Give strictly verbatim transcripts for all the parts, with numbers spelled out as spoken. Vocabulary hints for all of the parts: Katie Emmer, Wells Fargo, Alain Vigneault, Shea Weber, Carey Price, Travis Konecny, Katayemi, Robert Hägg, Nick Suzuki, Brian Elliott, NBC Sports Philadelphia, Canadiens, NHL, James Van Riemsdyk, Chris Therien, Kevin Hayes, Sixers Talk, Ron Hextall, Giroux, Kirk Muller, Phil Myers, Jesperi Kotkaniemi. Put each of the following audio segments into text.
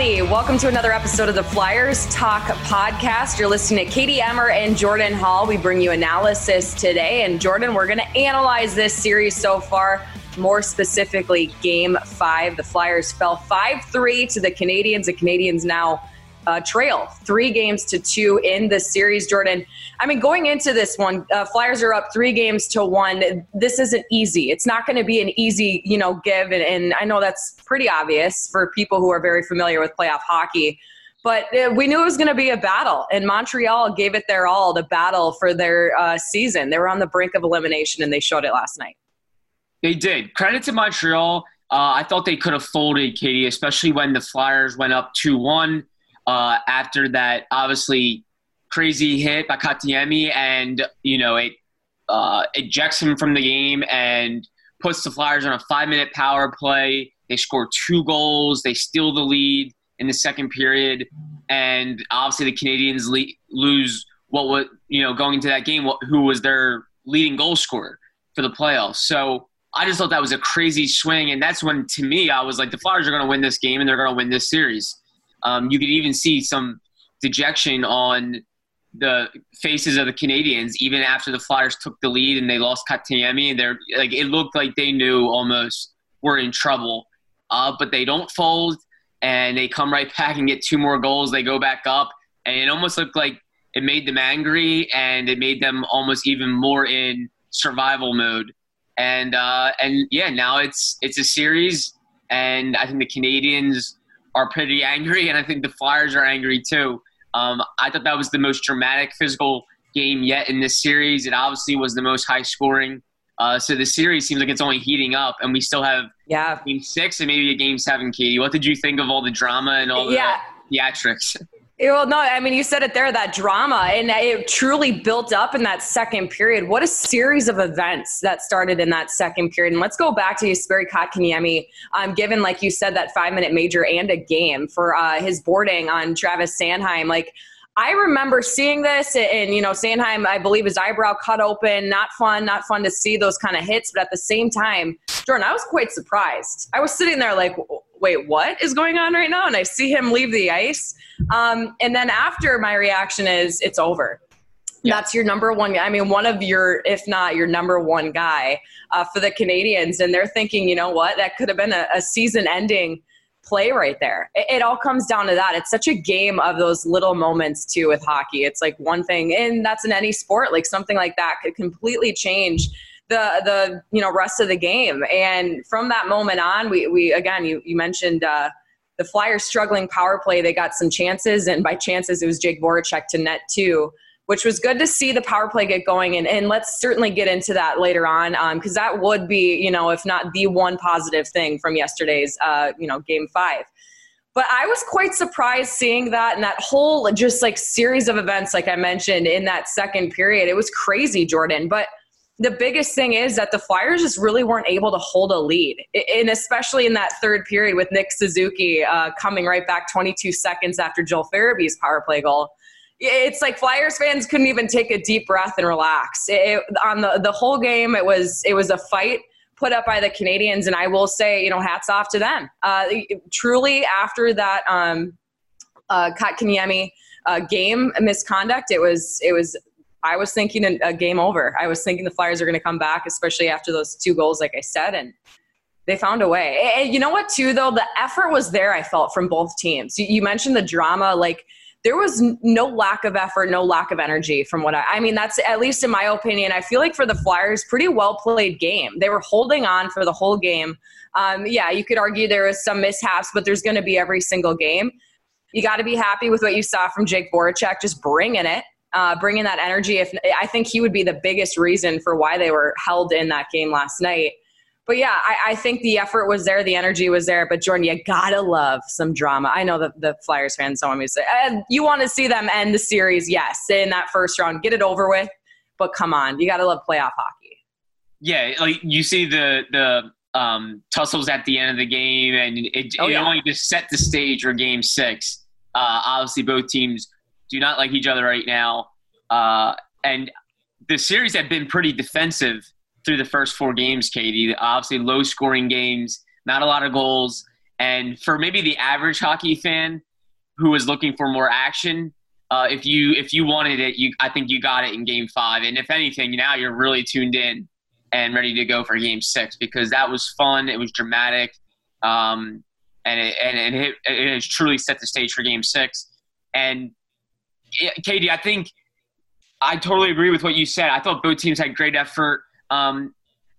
Welcome to another episode of the Flyers Talk podcast. You're listening to Katie Emmer and Jordan Hall. We bring you analysis today. And Jordan, we're going to analyze this series so far, more specifically game five. The Flyers fell five three to the Canadiens. The Canadiens now uh, trail three games to two in this series. Jordan, I mean, going into this one, uh, Flyers are up three games to one. This isn't easy. It's not going to be an easy, you know, give. And, and I know that's pretty obvious for people who are very familiar with playoff hockey. But uh, we knew it was going to be a battle. And Montreal gave it their all to battle for their uh, season. They were on the brink of elimination, and they showed it last night. They did. Credit to Montreal. Uh, I thought they could have folded, Katie, especially when the Flyers went up two one uh, after that, obviously – crazy hit by Katayemi, and you know it uh, ejects him from the game and puts the Flyers on a five-minute power play. They score two goals. They steal the lead in the second period, and obviously the Canadiens le- lose what was you know going into that game what, who was their leading goal scorer for the playoffs. So I just thought that was a crazy swing, and that's when to me I was like, the Flyers are going to win this game and they're going to win this series. Um, you could even see some dejection on the faces of the Canadiens, even after the Flyers took the lead and they lost Katayemi, and they're like, it looked like they knew almost we're in trouble, uh, but they don't fold and they come right back and get two more goals. They go back up, and it almost looked like it made them angry and it made them almost even more in survival mode. And, uh, and yeah, now it's, it's a series, and I think the Canadiens are pretty angry, and I think the Flyers are angry too. Um, I thought that was the most dramatic physical game yet in this series. It obviously was the most high-scoring. Uh, so the series seems like it's only heating up, and we still have yeah. game six and maybe a game seven, Katie. What did you think of all the drama and all the yeah. theatrics? It, well, no, I mean, you said it there, that drama, and it truly built up in that second period. What a series of events that started in that second period. And let's go back to Jesperi Kotkaniemi, um, given, like you said, that five-minute major and a game for uh, his boarding on Travis Sanheim. Like, I remember seeing this, and, and, you know, Sanheim, I believe his eyebrow cut open. Not fun, not fun to see those kind of hits. But at the same time, Jordan, I was quite surprised. I was sitting there like, wait, what is going on right now? And I see him leave the ice. Um, and then after, my reaction is, it's over. Yeah. That's your number one guy. I mean, one of your, if not your number one guy uh, for the Canadiens. And they're thinking, you know what, that could have been a, a season-ending play right there. It, it all comes down to that. It's such a game of those little moments, too, with hockey. It's like one thing, and that's in any sport. Like, something like that could completely change the the you know rest of the game. And from that moment on, we we again you you mentioned uh, the Flyers struggling power play. They got some chances, and by chances it was Jake Voracek to net two, which was good to see the power play get going. And and let's certainly get into that later on, because um, that would be you know if not the one positive thing from yesterday's uh, you know game five. But I was quite surprised seeing that, and that whole just like series of events, like I mentioned, in that second period. It was crazy, Jordan, but the biggest thing is that the Flyers just really weren't able to hold a lead, and especially in that third period with Nick Suzuki uh, coming right back twenty-two seconds after Joel Farabee's power play goal. It's like Flyers fans couldn't even take a deep breath and relax. It, on the, the whole game, it was it was a fight put up by the Canadiens, and I will say, you know, hats off to them. Uh, truly, after that um, uh, Kotkaniemi uh, game misconduct, it was it was. I was thinking a game over. I was thinking the Flyers are going to come back, especially after those two goals, like I said, and they found a way. And you know what, too, though? The effort was there, I felt, from both teams. You mentioned the drama. Like, there was no lack of effort, no lack of energy from what I, I mean, that's at least in my opinion. I feel like for the Flyers, pretty well played game. They were holding on for the whole game. Um, yeah, you could argue there was some mishaps, but there's going to be every single game. You got to be happy with what you saw from Jake Voracek, just bringing it, uh, bringing that energy. If I think he would be the biggest reason for why they were held in that game last night. But yeah, I, I think the effort was there, the energy was there. But Jordan, you gotta love some drama. I know that the Flyers fans don't want me to say uh, you want to see them end the series, yes, in that first round, get it over with. But come on, you gotta love playoff hockey. Yeah, like you see the the um, tussles at the end of the game, and it, oh, it yeah. only just set the stage for Game Six. Uh, obviously, both teams do not like each other right now, uh, and the series had been pretty defensive through the first four games, Katie. Obviously low-scoring games, not a lot of goals. And for maybe the average hockey fan who was looking for more action, uh, if you if you wanted it, you I think you got it in Game five. And if anything, now you're really tuned in and ready to go for Game six because that was fun. It was dramatic. Um, and it, and it, it has truly set the stage for Game six. And, it, Katie, I think I totally agree with what you said. I thought both teams had great effort. Um,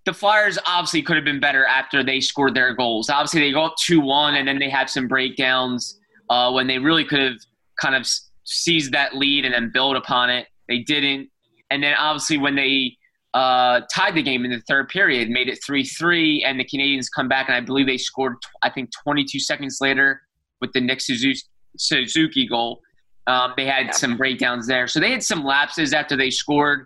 the Flyers obviously could have been better after they scored their goals. Obviously, they go up two one, and then they had some breakdowns uh, when they really could have kind of seized that lead and then built upon it. They didn't. And then, obviously, when they uh, tied the game in the third period, made it three three, and the Canadiens come back, and I believe they scored, I think, twenty-two seconds later with the Nick Suzuki goal. Um, they had some breakdowns there. So they had some lapses after they scored.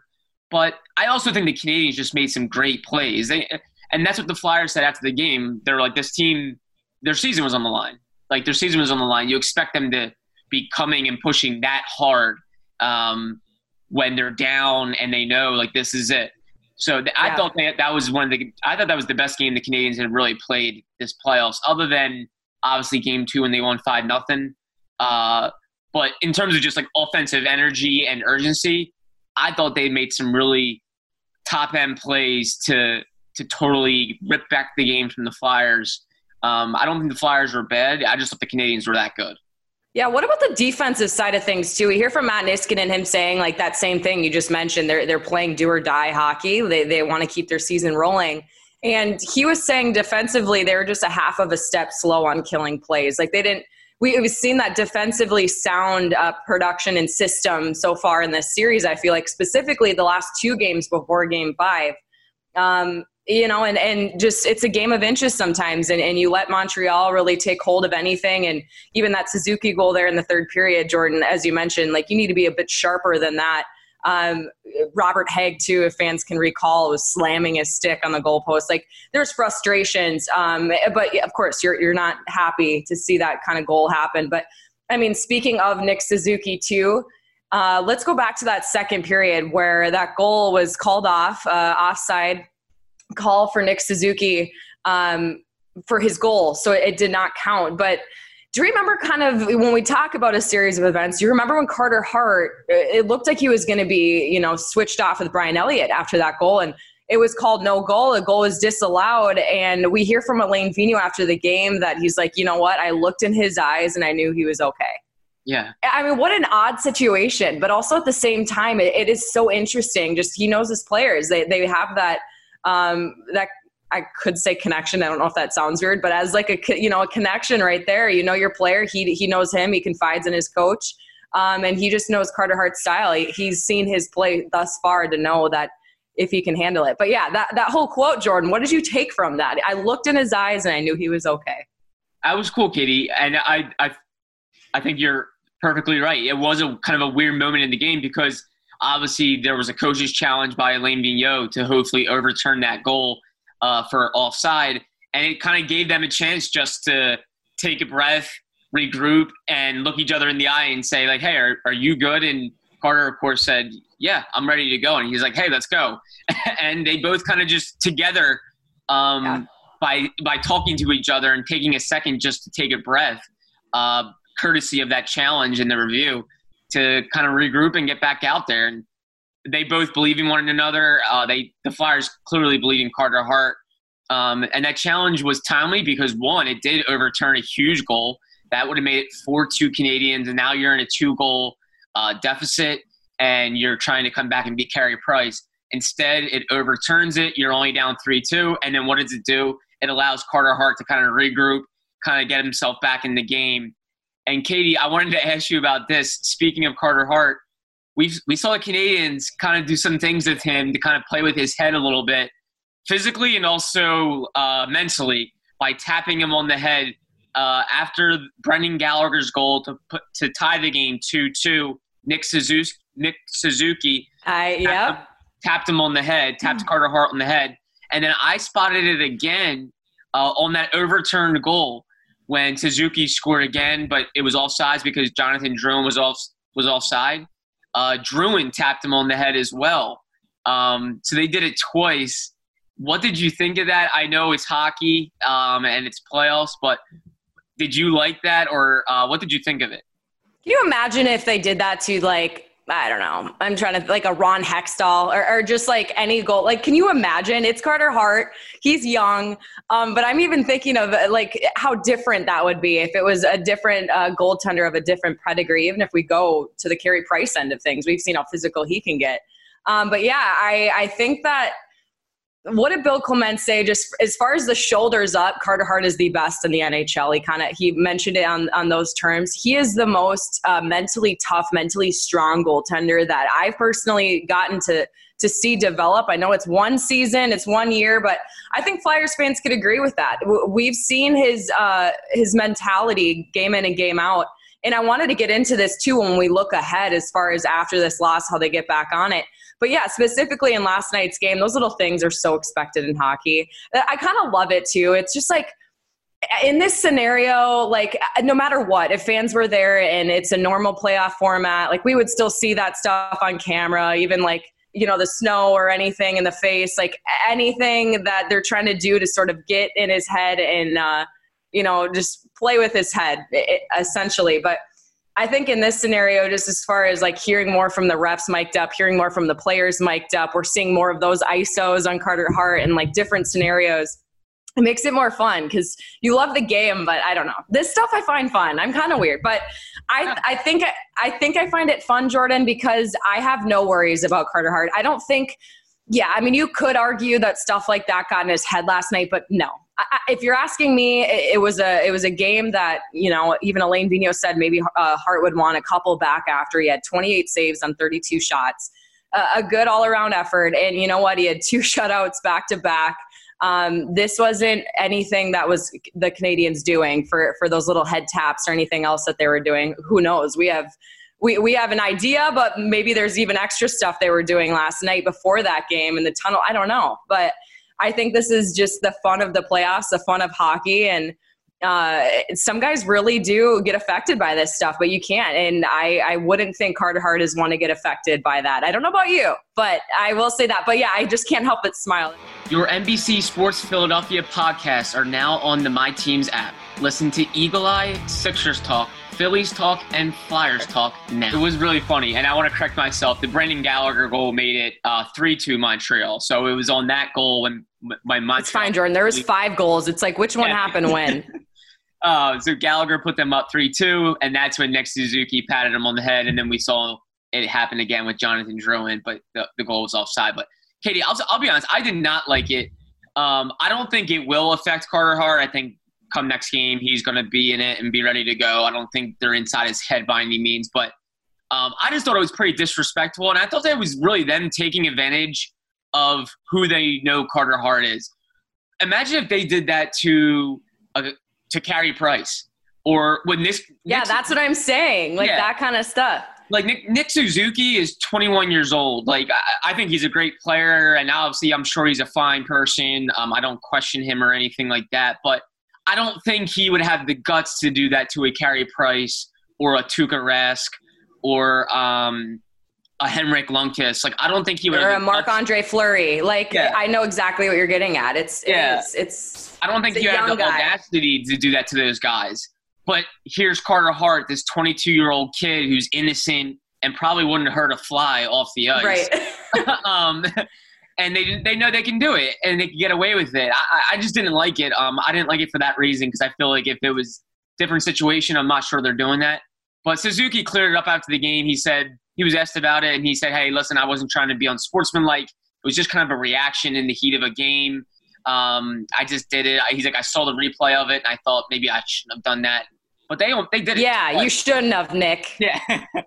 But I also think the Canadiens just made some great plays. They, and that's what the Flyers said after the game. They were like, this team, their season was on the line. Like, their season was on the line. You expect them to be coming and pushing that hard um, when they're down and they know, like, this is it. So th- yeah. I thought that, that was one of the – I thought that was the best game the Canadiens had really played this playoffs, other than, obviously, Game two when they won five nothing. Uh, but in terms of just, like, offensive energy and urgency – I thought they made some really top-end plays to to totally rip back the game from the Flyers. Um, I don't think the Flyers were bad. I just thought the Canadiens were that good. Yeah, what about the defensive side of things, too? We hear from Matt Niskanen, him saying, like, that same thing you just mentioned. They're they're playing do-or-die hockey. They, they want to keep their season rolling. And he was saying defensively they were just a half of a step slow on killing plays. Like, they didn't We, we've seen that defensively sound uh, production and system so far in this series, I feel like, specifically the last two games before Game five. Um, you know, and, and just it's a game of inches sometimes, and, and you let Montreal really take hold of anything. And even that Suzuki goal there in the third period, Jordan, as you mentioned, like you need to be a bit sharper than that. Um, Robert Hägg, too, if fans can recall, was slamming his stick on the goalpost. Like, there's frustrations, um, but of course, you're you're not happy to see that kind of goal happen. But I mean, speaking of Nick Suzuki, too, uh, let's go back to that second period where that goal was called off, uh, offside call for Nick Suzuki um, for his goal, so it did not count, but. Do you remember kind of when we talk about a series of events, you remember when Carter Hart, it looked like he was going to be, you know, switched off with Brian Elliott after that goal, and it was called no goal. A goal was disallowed, and we hear from Alain Vigneault after the game that he's like, you know what, I looked in his eyes and I knew he was okay. Yeah. I mean, what an odd situation, but also at the same time, it, it is so interesting. Just he knows his players. They they have that um, that. I could say connection. I don't know if that sounds weird, but as like a, you know, a connection right there, you know, your player, he, he knows him, he confides in his coach. Um, and he just knows Carter Hart's style. He, he's seen his play thus far to know that if he can handle it, but yeah, that, that whole quote, Jordan, what did you take from that? I looked in his eyes and I knew he was okay. That was cool, Katie. And I, I, I think you're perfectly right. It was a kind of a weird moment in the game because obviously there was a coach's challenge by Alain Vigneault to hopefully overturn that goal. Uh, for offside, and it kind of gave them a chance just to take a breath, regroup, and look each other in the eye and say, like, hey, are, are you good? And Carter, of course, said, yeah, I'm ready to go. And he's like, hey, let's go. And they both kind of just together um, yeah. by by talking to each other and taking a second just to take a breath, uh, courtesy of that challenge in the review, to kind of regroup and get back out there. And they both believe in one another. Uh, they the Flyers clearly believe in Carter Hart. Um, and that challenge was timely because, one, it did overturn a huge goal That would have made it four two Canadiens, and now you're in a two-goal uh, deficit, and you're trying to come back and beat Carey Price. Instead, it overturns it. You're only down three two, and then what does it do? It allows Carter Hart to kind of regroup, kind of get himself back in the game. And, Katie, I wanted to ask you about this. Speaking of Carter Hart, we we saw the Canadiens kind of do some things with him to kind of play with his head a little bit, physically and also uh, mentally, by tapping him on the head uh, after Brendan Gallagher's goal to put, to tie the game two two. Nick Suzuki, Nick Suzuki I, tapped, yep. him, tapped him on the head, tapped mm. Carter Hart on the head. And then I spotted it again uh, on that overturned goal when Suzuki scored again, but it was offsides because Jonathan Drouin was off was offside. Uh, Drouin tapped him on the head as well. Um, so they did it twice. What did you think of that? I know it's hockey um, and it's playoffs, but did you like that, or uh, what did you think of it? Can you imagine if they did that to, like, I don't know, I'm trying to, like, a Ron Hextall or, or just, like, any goal? Like, can you imagine? It's Carter Hart. He's young. Um, but I'm even thinking of, like, how different that would be if it was a different uh, goaltender of a different pedigree, even if we go to the Carey Price end of things. We've seen how physical he can get. Um, but, yeah, I, I think that – what did Bill Clement say? Just as far as the shoulders up, Carter Hart is the best in the N H L. He kind of – he mentioned it on, on those terms. He is the most uh, mentally tough, mentally strong goaltender that I've personally gotten to – to see develop. I know it's one season, it's one year, but I think Flyers fans could agree with that. We've seen his uh, his mentality game in and game out, and I wanted to get into this too when we look ahead as far as after this loss, how they get back on it. But yeah, specifically in last night's game, those little things are so expected in hockey. I kind of love it too. It's just like, in this scenario, like, no matter what, if fans were there and it's a normal playoff format, like, we would still see that stuff on camera, even like, you know, the snow or anything in the face, like anything that they're trying to do to sort of get in his head and, uh, you know, just play with his head essentially. But I think in this scenario, just as far as like hearing more from the refs mic'd up, hearing more from the players mic'd up, we're seeing more of those I S Os on Carter Hart and like different scenarios. It makes it more fun because you love the game, but I don't know. This stuff I find fun. I'm kind of weird, but I I think I think I find it fun, Jordan, because I have no worries about Carter Hart. I don't think, yeah, I mean, you could argue that stuff like that got in his head last night, but no. I, if you're asking me, it, it was a it was a game that, you know, even Alain Vigneault said maybe uh, Hart would want a couple back after. He had twenty-eight saves on thirty-two shots, uh, a good all-around effort, and you know what? He had two shutouts back to back. Um, this wasn't anything that was the Canadiens doing for, for those little head taps or anything else that they were doing. Who knows? We have we, we have an idea, but maybe there's even extra stuff they were doing last night before that game in the tunnel. I don't know. But I think this is just the fun of the playoffs, the fun of hockey. And uh, some guys really do get affected by this stuff, but you can't. And I, I wouldn't think Carter Hart is one to get affected by that. I don't know about you, but I will say that. But yeah, I just can't help but smile. Your N B C Sports Philadelphia podcasts are now on the My Teams app. Listen to Eagle Eye, Sixers Talk, Phillies Talk, and Flyers Talk now. It was really funny, and I want to correct myself. The Brendan Gallagher goal made it uh, three two Montreal, so it was on that goal when my Montreal... It's fine, Jordan. There was five goals. It's like, which one yeah. happened when? uh, so Gallagher put them up three two, and that's when Nick Suzuki patted him on the head, and then we saw it happen again with Jonathan Drouin, but the, the goal was offside, but... Katie, I'll, I'll be honest. I did not like it. Um, I don't think it will affect Carter Hart. I think come next game, he's going to be in it and be ready to go. I don't think they're inside his head by any means. But um, I just thought it was pretty disrespectful. And I thought that it was really them taking advantage of who they know Carter Hart is. Imagine if they did that to uh, to Carey Price or when this. Yeah, Nick, that's what I'm saying. Like yeah. that kind of stuff. Like, Nick, Nick Suzuki is twenty-one years old. Like, I, I think he's a great player, and obviously I'm sure he's a fine person. Um, I don't question him or anything like that. But I don't think he would have the guts to do that to a Carey Price or a Tuukka Rask or um, a Henrik Lundqvist. Like, I don't think he would or have – Or a Marc-Andre Fleury. Like, yeah. I know exactly what you're getting at. It's, yeah. it's, it's I don't think you have the guy. audacity to do that to those guys. But here's Carter Hart, this twenty-two-year-old kid who's innocent and probably wouldn't hurt a fly off the ice. Right. um, and they they know they can do it, and they can get away with it. I, I just didn't like it. Um, I didn't like it for that reason because I feel like if it was different situation. I'm not sure they're doing that. But Suzuki cleared it up after the game. He said he was asked about it, and he said, hey, listen, I wasn't trying to be unsportsmanlike. It was just kind of a reaction in the heat of a game. Um, I just did it. He's like, I saw the replay of it, and I thought maybe I shouldn't have done that. But they don't, they did it. Yeah, twice. You shouldn't have, Nick. Yeah.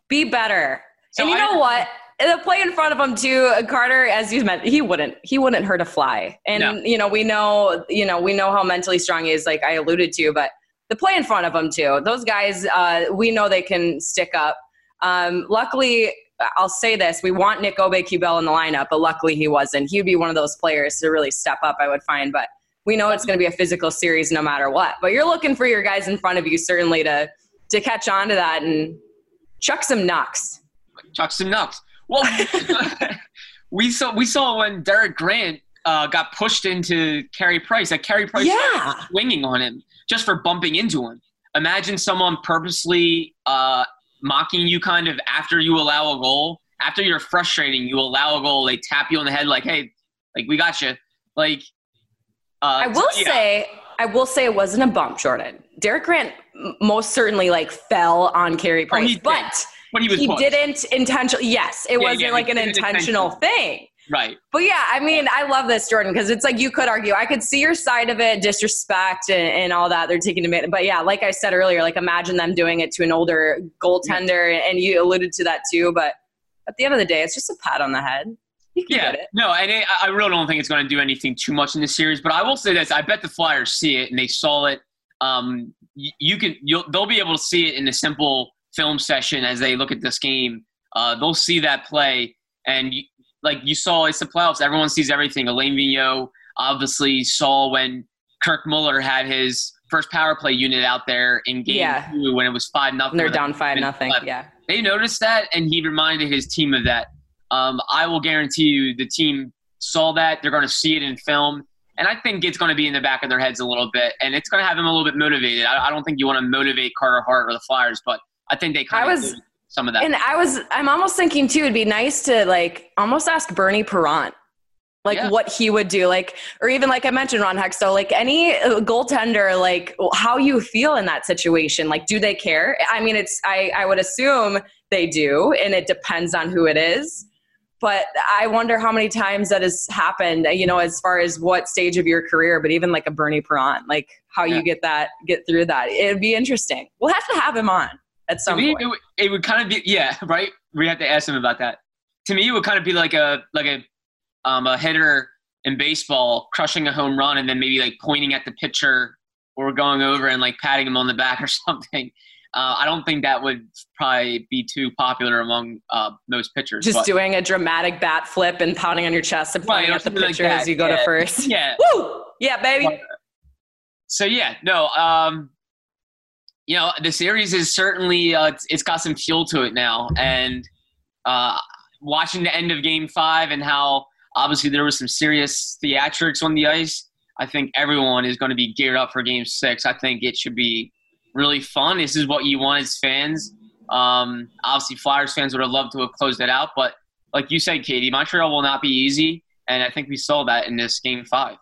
Be better. So and you I, know what? The play in front of him too, Carter, as you mentioned, he wouldn't, he wouldn't hurt a fly. And, no. you know, we know, you know, we know how mentally strong he is, like I alluded to, but the play in front of him too, those guys, uh, we know they can stick up. Um, luckily, I'll say this, we want Nick Aubé-Kubel in the lineup, but luckily he wasn't. He'd be one of those players to really step up, I would find, but we know it's going to be a physical series no matter what, but you're looking for your guys in front of you, certainly to, to catch on to that and chuck some knocks. Chuck some knocks. Well, we saw we saw when Derek Grant uh, got pushed into Carey Price, that Carey Price yeah. was swinging on him just for bumping into him. Imagine someone purposely uh, mocking you kind of after you allow a goal. After you're frustrating, you allow a goal, they tap you on the head like, hey, like we got you. Like, uh, I will say – I will say it wasn't a bump, Jordan. Derek Grant most certainly like fell on Carey Price, oh, he but, but he, was he didn't intentionally. Yes, it yeah, wasn't yeah, like an intentional thing. Right. But yeah, I mean, I love this, Jordan, because it's like you could argue. I could see your side of it, disrespect and, and all that. They're taking a minute. But yeah, like I said earlier, like imagine them doing it to an older goaltender, yeah. and you alluded to that too. But at the end of the day, it's just a pat on the head. Yeah, it. no, and it, I really don't think it's going to do anything too much in this series. But I will say this: I bet the Flyers see it and they saw it. Um, you, you can, you'll, they'll be able to see it in a simple film session as they look at this game. Uh, they'll see that play, and you, like you saw, it's the playoffs. Everyone sees everything. Alain Vigneault obviously saw when Kirk Muller had his first power play unit out there in game yeah. two when it was five nothing. They're down five nothing. Yeah, they noticed that, and he reminded his team of that. Um, I will guarantee you the team saw that. They're going to see it in film. And I think it's going to be in the back of their heads a little bit. And it's going to have them a little bit motivated. I, I don't think you want to motivate Carter Hart or the Flyers, but I think they kind I of was, did some of that. And I was, I'm almost thinking, too, it'd be nice to, like, almost ask Bernie Parent, like, yeah. what he would do. Like, or even, like I mentioned, Ron Hextall, like, any goaltender, like, how you feel in that situation. Like, do they care? I mean, it's I, I would assume they do, and it depends on who it is. But I wonder how many times that has happened, you know, as far as what stage of your career, but even like a Bernie Parent, like how yeah. you get that, get through that. It'd be interesting. We'll have to have him on at some me, point. It would, it would kind of be, yeah, right? We have to ask him about that. To me, it would kind of be like a like a, um, a hitter in baseball crushing a home run and then maybe like pointing at the pitcher or going over and like patting him on the back or something. Uh, I don't think that would probably be too popular among uh, most pitchers. Just but. doing a dramatic bat flip and pounding on your chest and pointing right, at the pitcher like as you go yeah. to first. Yeah. Woo! Yeah, baby. So, yeah, no. Um, you know, the series is certainly uh, – it's got some fuel to it now. And uh, watching the end of Game five and how obviously there was some serious theatrics on the ice, I think everyone is going to be geared up for Game six. I think it should be – really fun. This is what you want as fans. Um, obviously, Flyers fans would have loved to have closed it out. But like you said, Katie, Montreal will not be easy. And I think we saw that in this game five.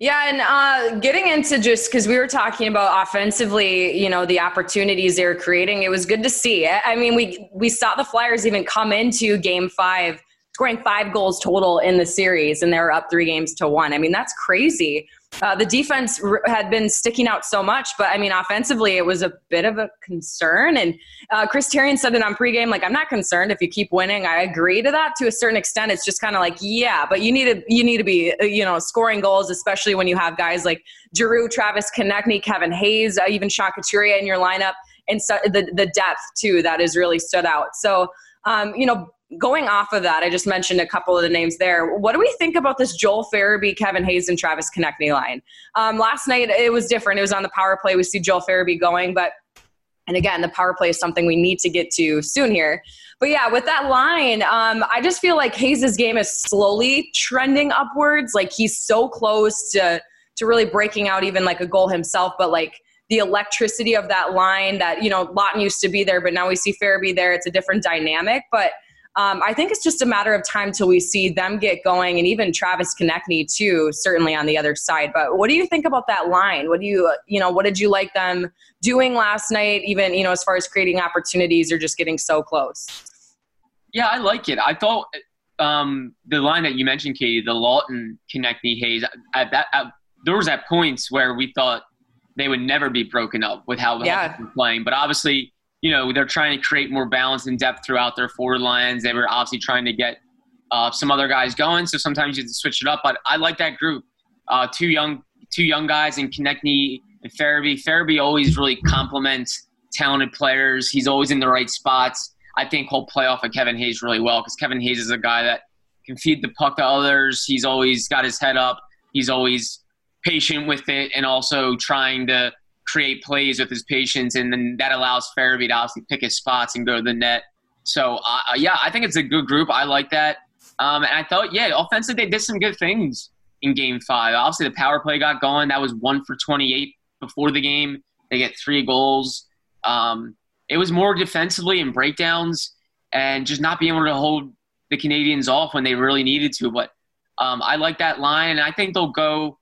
Yeah, and uh, getting into just because we were talking about offensively, you know, the opportunities they were creating, it was good to see. I mean, we, we saw the Flyers even come into game five, scoring five goals total in the series, and they were up three games to one. I mean, that's crazy. Uh, the defense r- had been sticking out so much, but I mean, offensively, it was a bit of a concern. And uh, Chris Therien said it on pregame, like, I'm not concerned if you keep winning. I agree to that to a certain extent. It's just kind of like, yeah, but you need to you need to be, you know, scoring goals, especially when you have guys like Giroux, Travis Konecny, Kevin Hayes, uh, even Sean Couturier in your lineup, and so, the the depth too that has really stood out. So, um, you know. Going off of that, I just mentioned a couple of the names there. What do we think about this Joel Farabee, Kevin Hayes, and Travis Konecny line? Um, last night, it was different. It was on the power play. We see Joel Farabee going. But, and again, the power play is something we need to get to soon here. But, yeah, with that line, um, I just feel like Hayes' game is slowly trending upwards. Like, he's so close to to really breaking out even like a goal himself. But, like, the electricity of that line that, you know, Lawton used to be there, but now we see Farabee there. It's a different dynamic. But Um, I think it's just a matter of time till we see them get going, and even Travis Konecny too, certainly on the other side. But what do you think about that line? What do you, you know, what did you like them doing last night, even, you know, as far as creating opportunities or just getting so close? Yeah, I like it. I thought um, the line that you mentioned, Katie, the Lawton, Konecny, Hayes, at that, at, there was at points where we thought they would never be broken up with how yeah. they're playing. But obviously, you know, they're trying to create more balance and depth throughout their forward lines. They were obviously trying to get uh, some other guys going, so sometimes you have to switch it up. But I like that group. Uh, two young two young guys in Konecny and Farabee. Farabee always really complements talented players. He's always in the right spots. I think he'll play off of Kevin Hayes really well because Kevin Hayes is a guy that can feed the puck to others. He's always got his head up. He's always patient with it and also trying to create plays with his patience, and then that allows Farabee to obviously pick his spots and go to the net. So, uh, yeah, I think it's a good group. I like that. Um, and I thought, yeah, offensively they did some good things in Game five. Obviously the power play got going. That was one for twenty-eight before the game. They get three goals. Um, it was more defensively and breakdowns and just not being able to hold the Canadiens off when they really needed to. But um, I like that line, and I think they'll go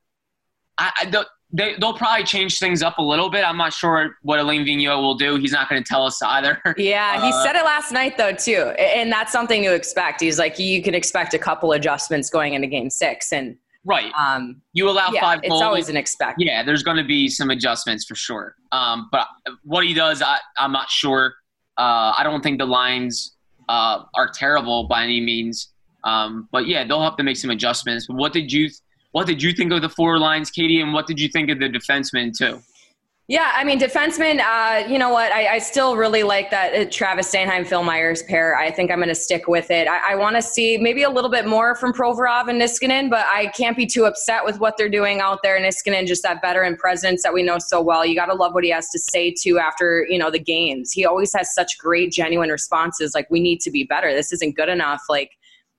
I, – I They, they'll probably change things up a little bit. I'm not sure what Alain Vigneault will do. He's not going to tell us either. Yeah, he uh, said it last night, though, too. And that's something you expect. He's like, you can expect a couple adjustments going into Game six. And right. Um, you allow yeah, five goals. It's always an expect. Yeah, there's going to be some adjustments for sure. Um, but what he does, I, I'm not sure. Uh, I don't think the lines uh, are terrible by any means. Um, but, yeah, they'll have to make some adjustments. But what did you th- – What did you think of the forward lines, Katie, and what did you think of the defensemen too? Yeah, I mean, defensemen, uh, you know what? I, I still really like that uh, Travis Sanheim, Phil Myers pair. I think I'm going to stick with it. I, I want to see maybe a little bit more from Provorov and Niskanen, but I can't be too upset with what they're doing out there. Niskanen, just that veteran presence that we know so well. You got to love what he has to say too after, you know, the games. He always has such great, genuine responses. Like, we need to be better. This isn't good enough. Like,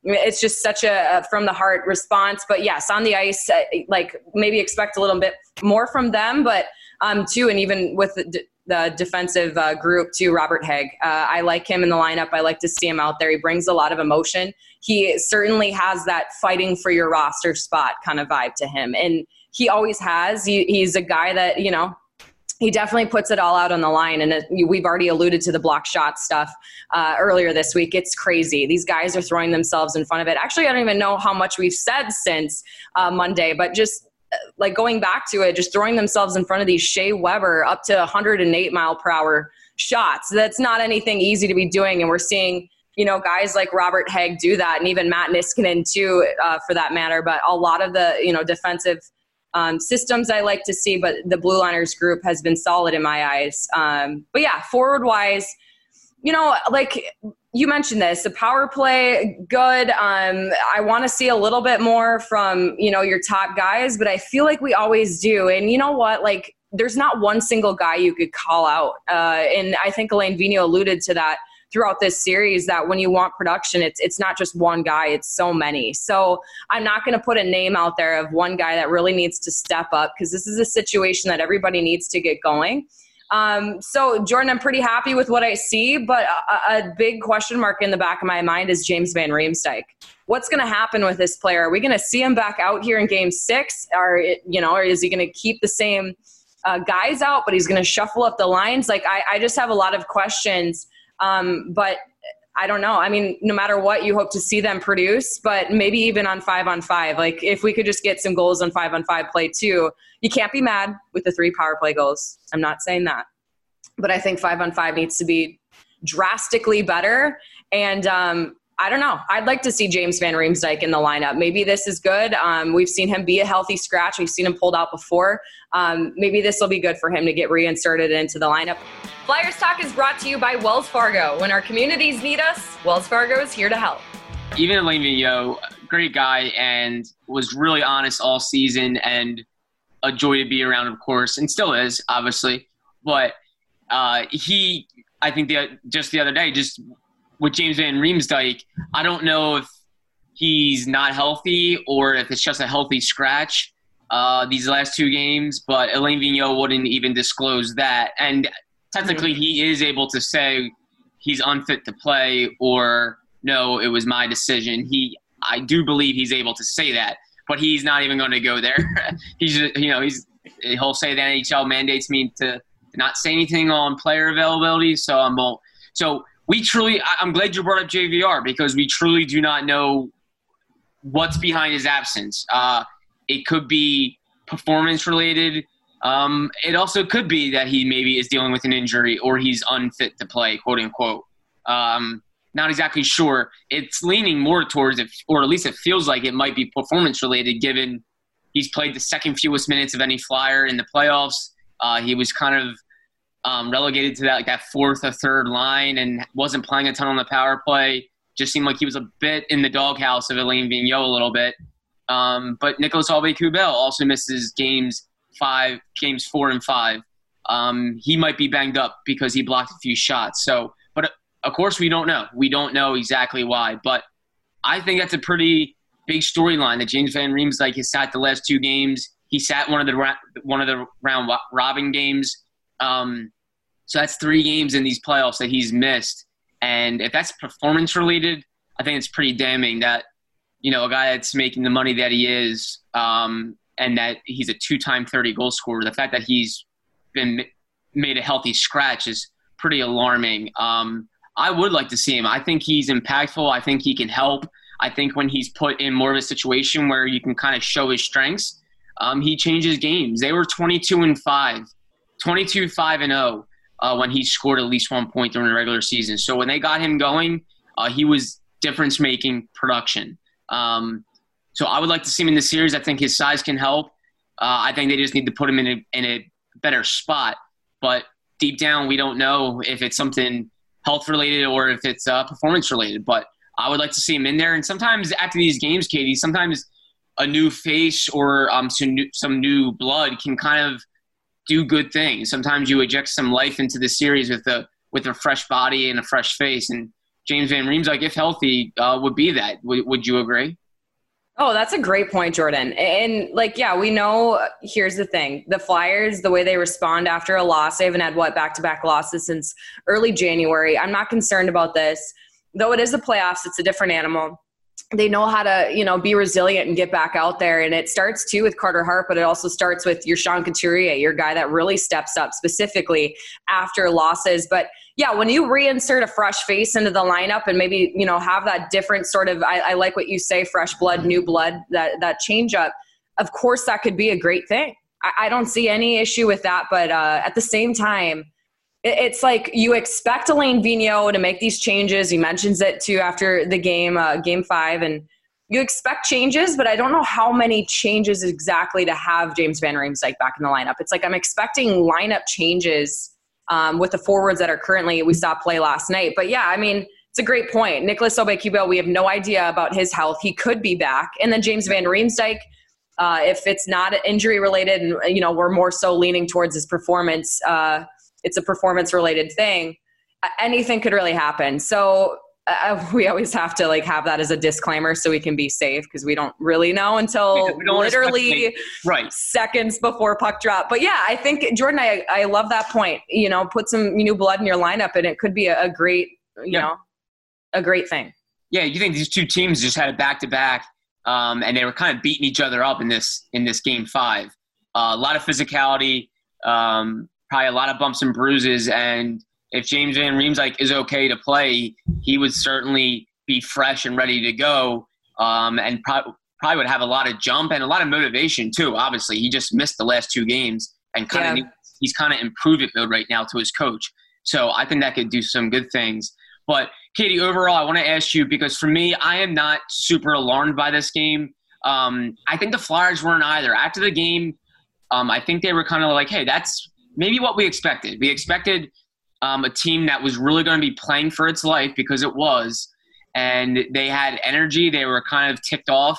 it's just such a, a from the heart response. But yes, on the ice, like, maybe expect a little bit more from them, but um, too, and even with the, d- the defensive uh, group too, Robert Hägg. Uh, I like him in the lineup. I like to see him out there. He brings a lot of emotion. He certainly has that fighting for your roster spot kind of vibe to him. And he always has. He, he's a guy that, you know, he definitely puts it all out on the line. And it, we've already alluded to the block shot stuff uh, earlier this week. It's crazy. These guys are throwing themselves in front of it. Actually, I don't even know how much we've said since uh, Monday, but just like going back to it, just throwing themselves in front of these Shea Weber up to one hundred eight mile per hour shots. That's not anything easy to be doing. And we're seeing, you know, guys like Robert Hägg do that. And even Matt Niskanen too, uh, for that matter. But a lot of the, you know, defensive Um, systems I like to see, but the Blue Liners group has been solid in my eyes. Um, but yeah, forward-wise, you know, like you mentioned this, the power play, good. Um, I want to see a little bit more from, you know, your top guys, but I feel like we always do. And you know what? Like, there's not one single guy you could call out. Uh, and I think Alain Vigneault alluded to that throughout this series, that when you want production, it's it's not just one guy, it's so many. So I'm not going to put a name out there of one guy that really needs to step up, because this is a situation that everybody needs to get going. Um, so, Jordan, I'm pretty happy with what I see, but a, a big question mark in the back of my mind is James Van Riemsdyk. What's going to happen with this player? Are we going to see him back out here in Game six? Or, you know, or is he going to keep the same uh, guys out, but he's going to shuffle up the lines? Like, I, I just have a lot of questions. Um, but I don't know. I mean, no matter what, you hope to see them produce, but maybe even on five on five, like if we could just get some goals on five on five play too. You can't be mad with the three power play goals. I'm not saying that, but I think five on five needs to be drastically better. And, um, I don't know. I'd like to see James Van Riemsdyk in the lineup. Maybe this is good. Um, we've seen him be a healthy scratch. We've seen him pulled out before. Um, maybe this will be good for him to get reinserted into the lineup. Flyers Talk is brought to you by Wells Fargo. When our communities need us, Wells Fargo is here to help. Even Alain Vigneault, great guy, and was really honest all season, and a joy to be around, of course, and still is, obviously. But uh, he, I think the, just the other day, just – with James Van Riemsdyk, I don't know if he's not healthy or if it's just a healthy scratch uh, these last two games, but Alain Vigneault wouldn't even disclose that. And technically, mm-hmm. he is able to say he's unfit to play or no, it was my decision. He, I do believe he's able to say that, but he's not even going to go there. he's, you know, he's he'll say the N H L mandates me to not say anything on player availability, so I won't. So we truly, I'm glad you brought up J V R, because we truly do not know what's behind his absence. Uh, it could be performance related. Um, it also could be that he maybe is dealing with an injury or he's unfit to play, quote unquote. Um, not exactly sure. It's leaning more towards it, or at least it feels like it might be performance related, given he's played the second fewest minutes of any Flyer in the playoffs. Uh, he was kind of um, relegated to that, like that fourth or third line, and wasn't playing a ton on the power play. Just seemed like he was a bit in the doghouse of Alain Vigneault a little bit. Um, but Nicolas Aubé-Kubel also misses games five, games four and five. Um, he might be banged up because he blocked a few shots. So, but of course we don't know. We don't know exactly why. But I think that's a pretty big storyline that James Van Riemsdyk has sat the last two games. He sat one of the ra- one of the round robin games. Um, so that's three games in these playoffs that he's missed. And if that's performance-related, I think it's pretty damning that, you know, a guy that's making the money that he is, um, and that he's a two-time thirty-goal scorer, the fact that he's been made a healthy scratch is pretty alarming. Um, I would like to see him. I think he's impactful. I think he can help. I think when he's put in more of a situation where you can kind of show his strengths, um, he changes games. They were twenty-two and five, twenty-two five and oh. Uh, when he scored at least one point during the regular season. So when they got him going, uh, he was difference-making production. Um, so I would like to see him in the series. I think his size can help. Uh, I think they just need to put him in a, in a better spot. But deep down, we don't know if it's something health-related or if it's uh, performance-related. But I would like to see him in there. And sometimes after these games, Katie, sometimes a new face or um, some new, some new blood can kind of do good things. Sometimes you eject some life into the series with a with a fresh body and a fresh face. And James Van Riemsdyk, if healthy, uh, would be that. W- would you agree? Oh, that's a great point, Jordan. And, like, yeah, we know – here's the thing. The Flyers, the way they respond after a loss, they haven't had, what, back-to-back losses since early January. I'm not concerned about this. Though it is the playoffs, it's a different animal. They know how to, you know, be resilient and get back out there. And it starts too with Carter Hart, but it also starts with your Sean Couturier, your guy that really steps up specifically after losses. But yeah, when you reinsert a fresh face into the lineup and maybe, you know, have that different sort of, I, I like what you say, fresh blood, new blood, that, that change up, of course that could be a great thing. I, I don't see any issue with that, but uh, at the same time, it's like you expect Alain Vigneault to make these changes. He mentions it too after the game, uh, game five, and you expect changes, but I don't know how many changes exactly to have James Van Riemsdyk back in the lineup. It's like I'm expecting lineup changes um, with the forwards that are currently, we saw play last night. But yeah, I mean, it's a great point. Nicolas Aubé-Kubel, we have no idea about his health. He could be back. And then James Van Riemsdyk, uh, if it's not injury related, and you know, we're more so leaning towards his performance, uh, it's a performance-related thing, anything could really happen. So uh, we always have to, like, have that as a disclaimer so we can be safe, because we don't really know until literally right. seconds before puck drop. But, yeah, I think, Jordan, I, I love that point. You know, put some new blood in your lineup, and it could be a, a great, you yeah. know, a great thing. Yeah, you think these two teams just had a back-to-back, um, and they were kind of beating each other up in this in this game five. Uh, a lot of physicality. Um, Probably a lot of bumps and bruises, and if James Van Riemsdyk is okay to play, he would certainly be fresh and ready to go, um, and pro- probably would have a lot of jump and a lot of motivation too. Obviously, he just missed the last two games, and kind of yeah. he's kind of in prove-it mode right now to his coach. So I think that could do some good things. But Katie, overall, I want to ask you, because for me, I am not super alarmed by this game. Um, I think the Flyers weren't either. After the game, um, I think they were kind of like, "Hey, that's." Maybe what we expected. We expected um, a team that was really going to be playing for its life, because it was, and they had energy. They were kind of ticked off.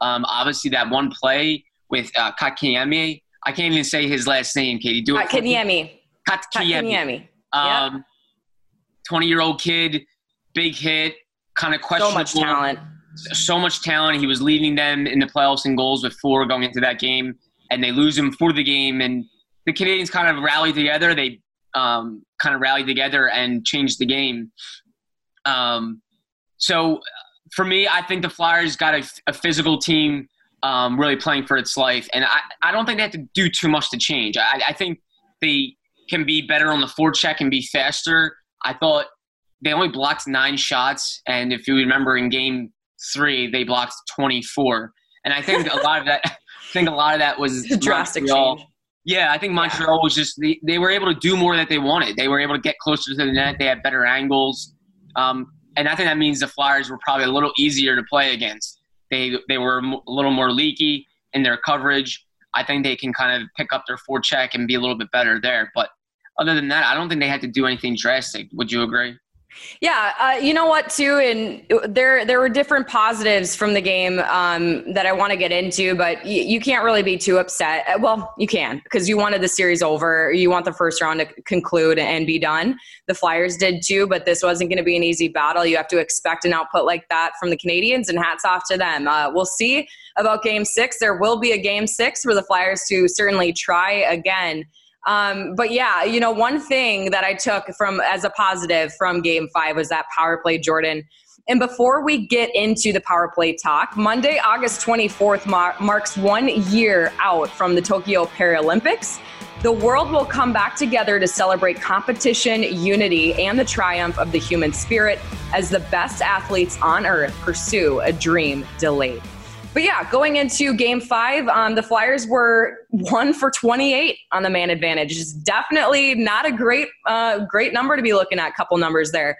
Um, obviously, that one play with uh, Katayemi. I can't even say his last name, Katie. Do it. Katayemi. Katayemi. Um, twenty-year-old kid, big hit, kind of questionable. So much talent. So much talent. He was leading them in the playoffs in goals with four going into that game, and they lose him for the game, and the Canadiens kind of rallied together. They um, kind of rallied together and changed the game. Um, So for me, I think the Flyers got a, a physical team um, really playing for its life. And I, I don't think they have to do too much to change. I, I think they can be better on the forecheck and be faster. I thought they only blocked nine shots. And if you remember in game three, they blocked twenty-four. And I think a lot of that, I think a lot of that was the drastic change. Yeah, I think Montreal was just they, – they were able to do more that they wanted. They were able to get closer to the net. They had better angles. Um, and I think that means the Flyers were probably a little easier to play against. They they were a little more leaky in their coverage. I think they can kind of pick up their forecheck and be a little bit better there. But other than that, I don't think they had to do anything drastic. Would you agree? Yeah, uh, you know what, too, and there there were different positives from the game um, that I want to get into, but y- you can't really be too upset. Well, you can, because you wanted the series over. You want the first round to conclude and be done. The Flyers did too, but this wasn't going to be an easy battle. You have to expect an output like that from the Canadiens, and hats off to them. Uh, we'll see about game six. There will be a game six for the Flyers to certainly try again. Um, but yeah, you know, one thing that I took from as a positive from game five was that power play, Jordan. And before we get into the power play talk, Monday, August twenty-fourth mar- marks one year out from the Tokyo Paralympics. The world will come back together to celebrate competition, unity, and the triumph of the human spirit as the best athletes on earth pursue a dream delayed. But yeah, going into game five, um, the Flyers were one for twenty-eight on the man advantage. It's definitely not a great uh, great number to be looking at, couple numbers there.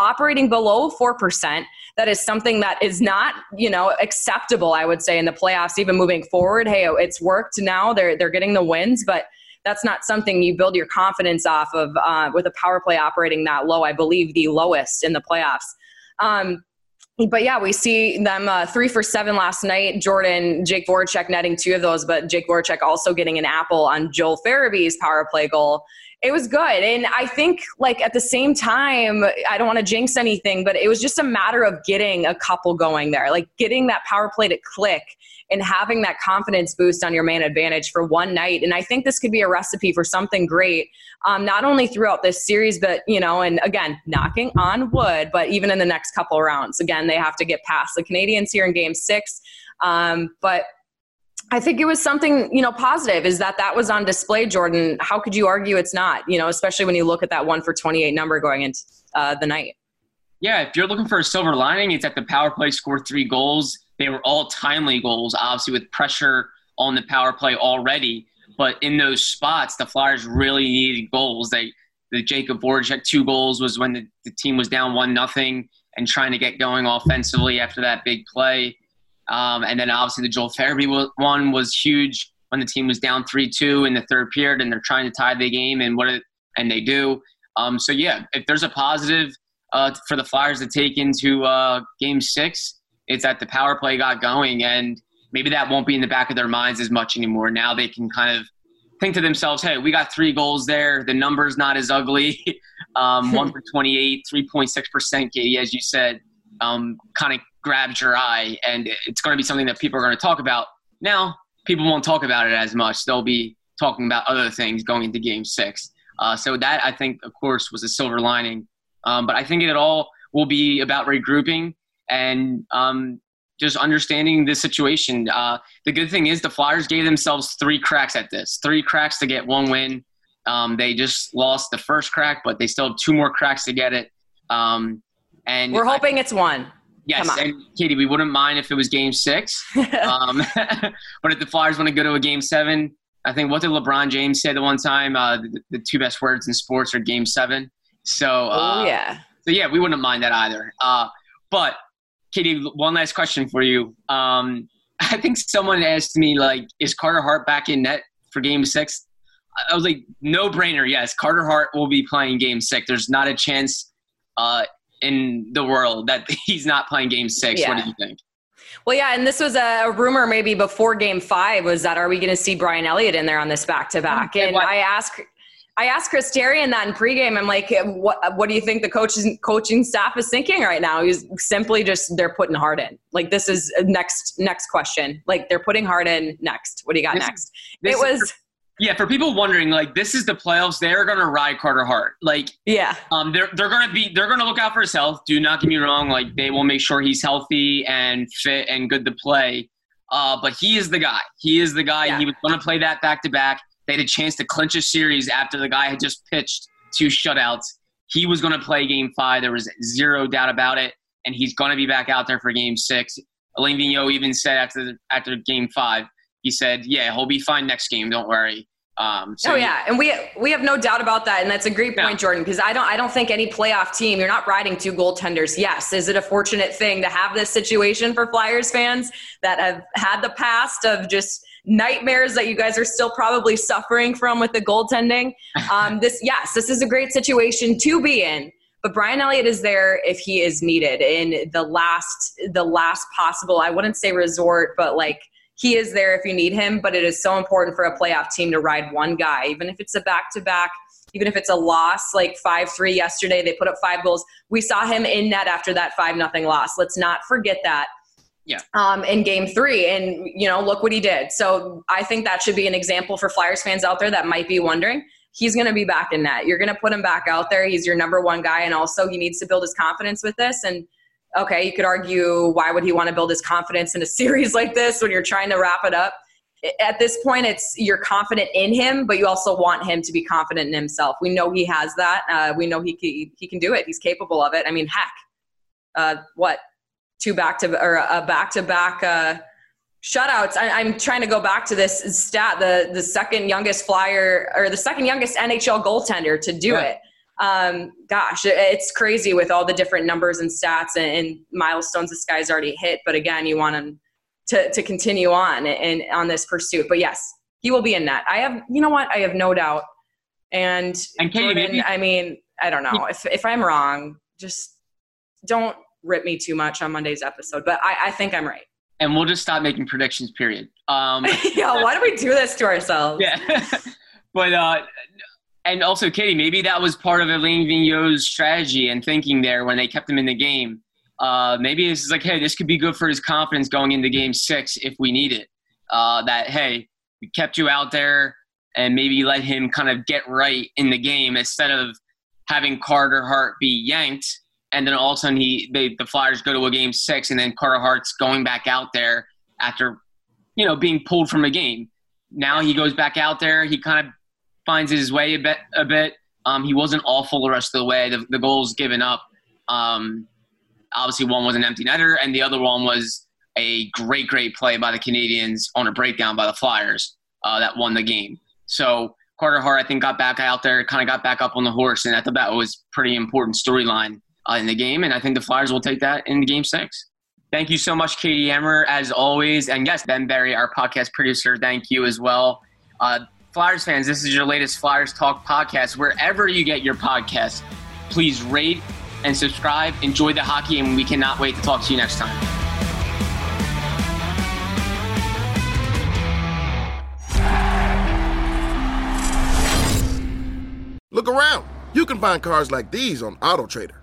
Operating below four percent, that is something that is not, you know, acceptable, I would say, in the playoffs, even moving forward. Hey, it's worked now. They're, they're getting the wins, but that's not something you build your confidence off of uh, with a power play operating that low. I believe the lowest in the playoffs. Um But, yeah, we see them uh, three for seven last night. Jordan, Jake Voracek netting two of those, but Jake Voracek also getting an apple on Joel Farabee's power play goal. It was good. And I think, like, at the same time, I don't want to jinx anything, but it was just a matter of getting a couple going there, like getting that power play to click and having that confidence boost on your man advantage for one night. And I think this could be a recipe for something great, um, not only throughout this series, but, you know, and again, knocking on wood, but even in the next couple rounds. Again, they have to get past the Canadiens here in game six. Um, but I think it was something, you know, positive is that that was on display, Jordan. How could you argue it's not, you know, especially when you look at that one for twenty-eight number going into uh, the night. Yeah, if you're looking for a silver lining, it's that the power play scored three goals. They were all timely goals, obviously, with pressure on the power play already. But in those spots, the Flyers really needed goals. They, the Jacob Voracek two goals was when the, the team was down one nothing and trying to get going offensively after that big play. Um, and then obviously the Joel Farabee one was huge when the team was down three two in the third period, and they're trying to tie the game, and what it, and they do. Um, so yeah, if there's a positive uh, for the Flyers to take into uh, game six. It's that the power play got going, and maybe that won't be in the back of their minds as much anymore. Now they can kind of think to themselves, hey, we got three goals there. The number's not as ugly. um, one for twenty-eight, three point six percent, Katie, as you said, um, kind of grabs your eye, and it's going to be something that people are going to talk about. Now people won't talk about it as much. They'll be talking about other things going into game six. Uh, so that, I think, of course, was a silver lining. Um, but I think it all will be about regrouping and um, just understanding this situation. Uh, the good thing is the Flyers gave themselves three cracks at this, three cracks to get one win. Um, they just lost the first crack, but they still have two more cracks to get it. Um, and We're hoping I, it's one. Yes, on. And Katie, we wouldn't mind if it was game six. um, but if the Flyers want to go to a game seven, I think what did LeBron James say the one time? Uh, the, the two best words in sports are game seven. So, uh, oh, yeah. so yeah, we wouldn't mind that either. Uh, but – Katie, one last question for you. Um, I think someone asked me, like, is Carter Hart back in net for game six? I was like, no brainer, yes. Carter Hart will be playing game six. There's not a chance uh, in the world that he's not playing game six. Yeah. What do you think? Well, yeah, and this was a rumor maybe before game five was that are we going to see Brian Elliott in there on this back-to-back? Okay, and what? I asked – I asked Chris Therien that in pregame. I'm like, what What do you think the coaching coaching staff is thinking right now? He's simply just they're putting Hart in. Like, this is next next question. Like, they're putting Hart in next. What do you got this, next? This it was Yeah, for people wondering, like, this is the playoffs. They're going to ride Carter Hart. Like, yeah, um, they're they're going to be they're going to look out for his health. Do not get me wrong. Like, they will make sure he's healthy and fit and good to play. Uh, but he is the guy. He is the guy. Yeah. He was going to play that back to back. They had a chance to clinch a series after the guy had just pitched two shutouts. He was going to play game five. There was zero doubt about it. And he's going to be back out there for game six. Alain Vigneault even said after after game five, he said, yeah, he'll be fine next game. Don't worry. Um, so oh, yeah. And we we have no doubt about that. And that's a great point, yeah. Jordan, because I don't I don't think any playoff team, you're not riding two goaltenders. Yes. Is it a fortunate thing to have this situation for Flyers fans that have had the past of just nightmares that you guys are still probably suffering from with the goaltending? Um, this Yes, this is a great situation to be in. But Brian Elliott is there if he is needed in the last the last possible, I wouldn't say resort, but like, he is there if you need him, but it is so important for a playoff team to ride one guy, even if it's a back-to-back, even if it's a loss, like five three yesterday, they put up five goals. We saw him in net after that five nothing loss. Let's not forget that. Yeah. Um, in game three, and, you know, look what he did. So I think that should be an example for Flyers fans out there that might be wondering. He's going to be back in net. You're going to put him back out there. He's your number one guy, and also he needs to build his confidence with this, and okay, you could argue, why would he want to build his confidence in a series like this when you're trying to wrap it up? At this point, it's you're confident in him, but you also want him to be confident in himself. We know he has that. Uh, we know he can, he can do it. He's capable of it. I mean, heck, uh, what, two back to or a back to back uh, shutouts? I, I'm trying to go back to this stat: the the second youngest Flyer or the second youngest N H L goaltender to do yeah. it. Um, gosh, it's crazy with all the different numbers and stats and, and milestones this guy's already hit. But again, you want him to, to continue on and on this pursuit. But yes, he will be in net. I have, you know what? I have no doubt. And, and Katie, Jordan, maybe, I mean, I don't know if, if I'm wrong, just don't rip me too much on Monday's episode, but I, I think I'm right. And we'll just stop making predictions, period. Um, yeah. Why do we do this to ourselves? Yeah. but, uh, And also, Katie, maybe that was part of Alain Vigneault's strategy and thinking there when they kept him in the game. Uh, maybe it's like, hey, this could be good for his confidence going into game six if we need it. Uh, that, hey, we kept you out there and maybe let him kind of get right in the game instead of having Carter Hart be yanked. And then all of a sudden he, they, the Flyers go to a game six and then Carter Hart's going back out there after, you know, being pulled from a game. Now he goes back out there. He kind of finds his way a bit. A bit. Um, he wasn't awful the rest of the way. The, the goals given up, um, obviously one was an empty netter, and the other one was a great, great play by the Canadiens on a breakdown by the Flyers uh, that won the game. So Carter Hart, I think, got back out there, kind of got back up on the horse, and I thought that was a pretty important storyline uh, in the game, and I think the Flyers will take that in game six. Thank you so much, Katie Emmer, as always. And yes, Ben Berry, our podcast producer, thank you as well. Uh, Flyers fans, this is your latest Flyers Talk podcast. Wherever you get your podcasts, please rate and subscribe. Enjoy the hockey, and we cannot wait to talk to you next time. Look around. You can find cars like these on Auto Trader.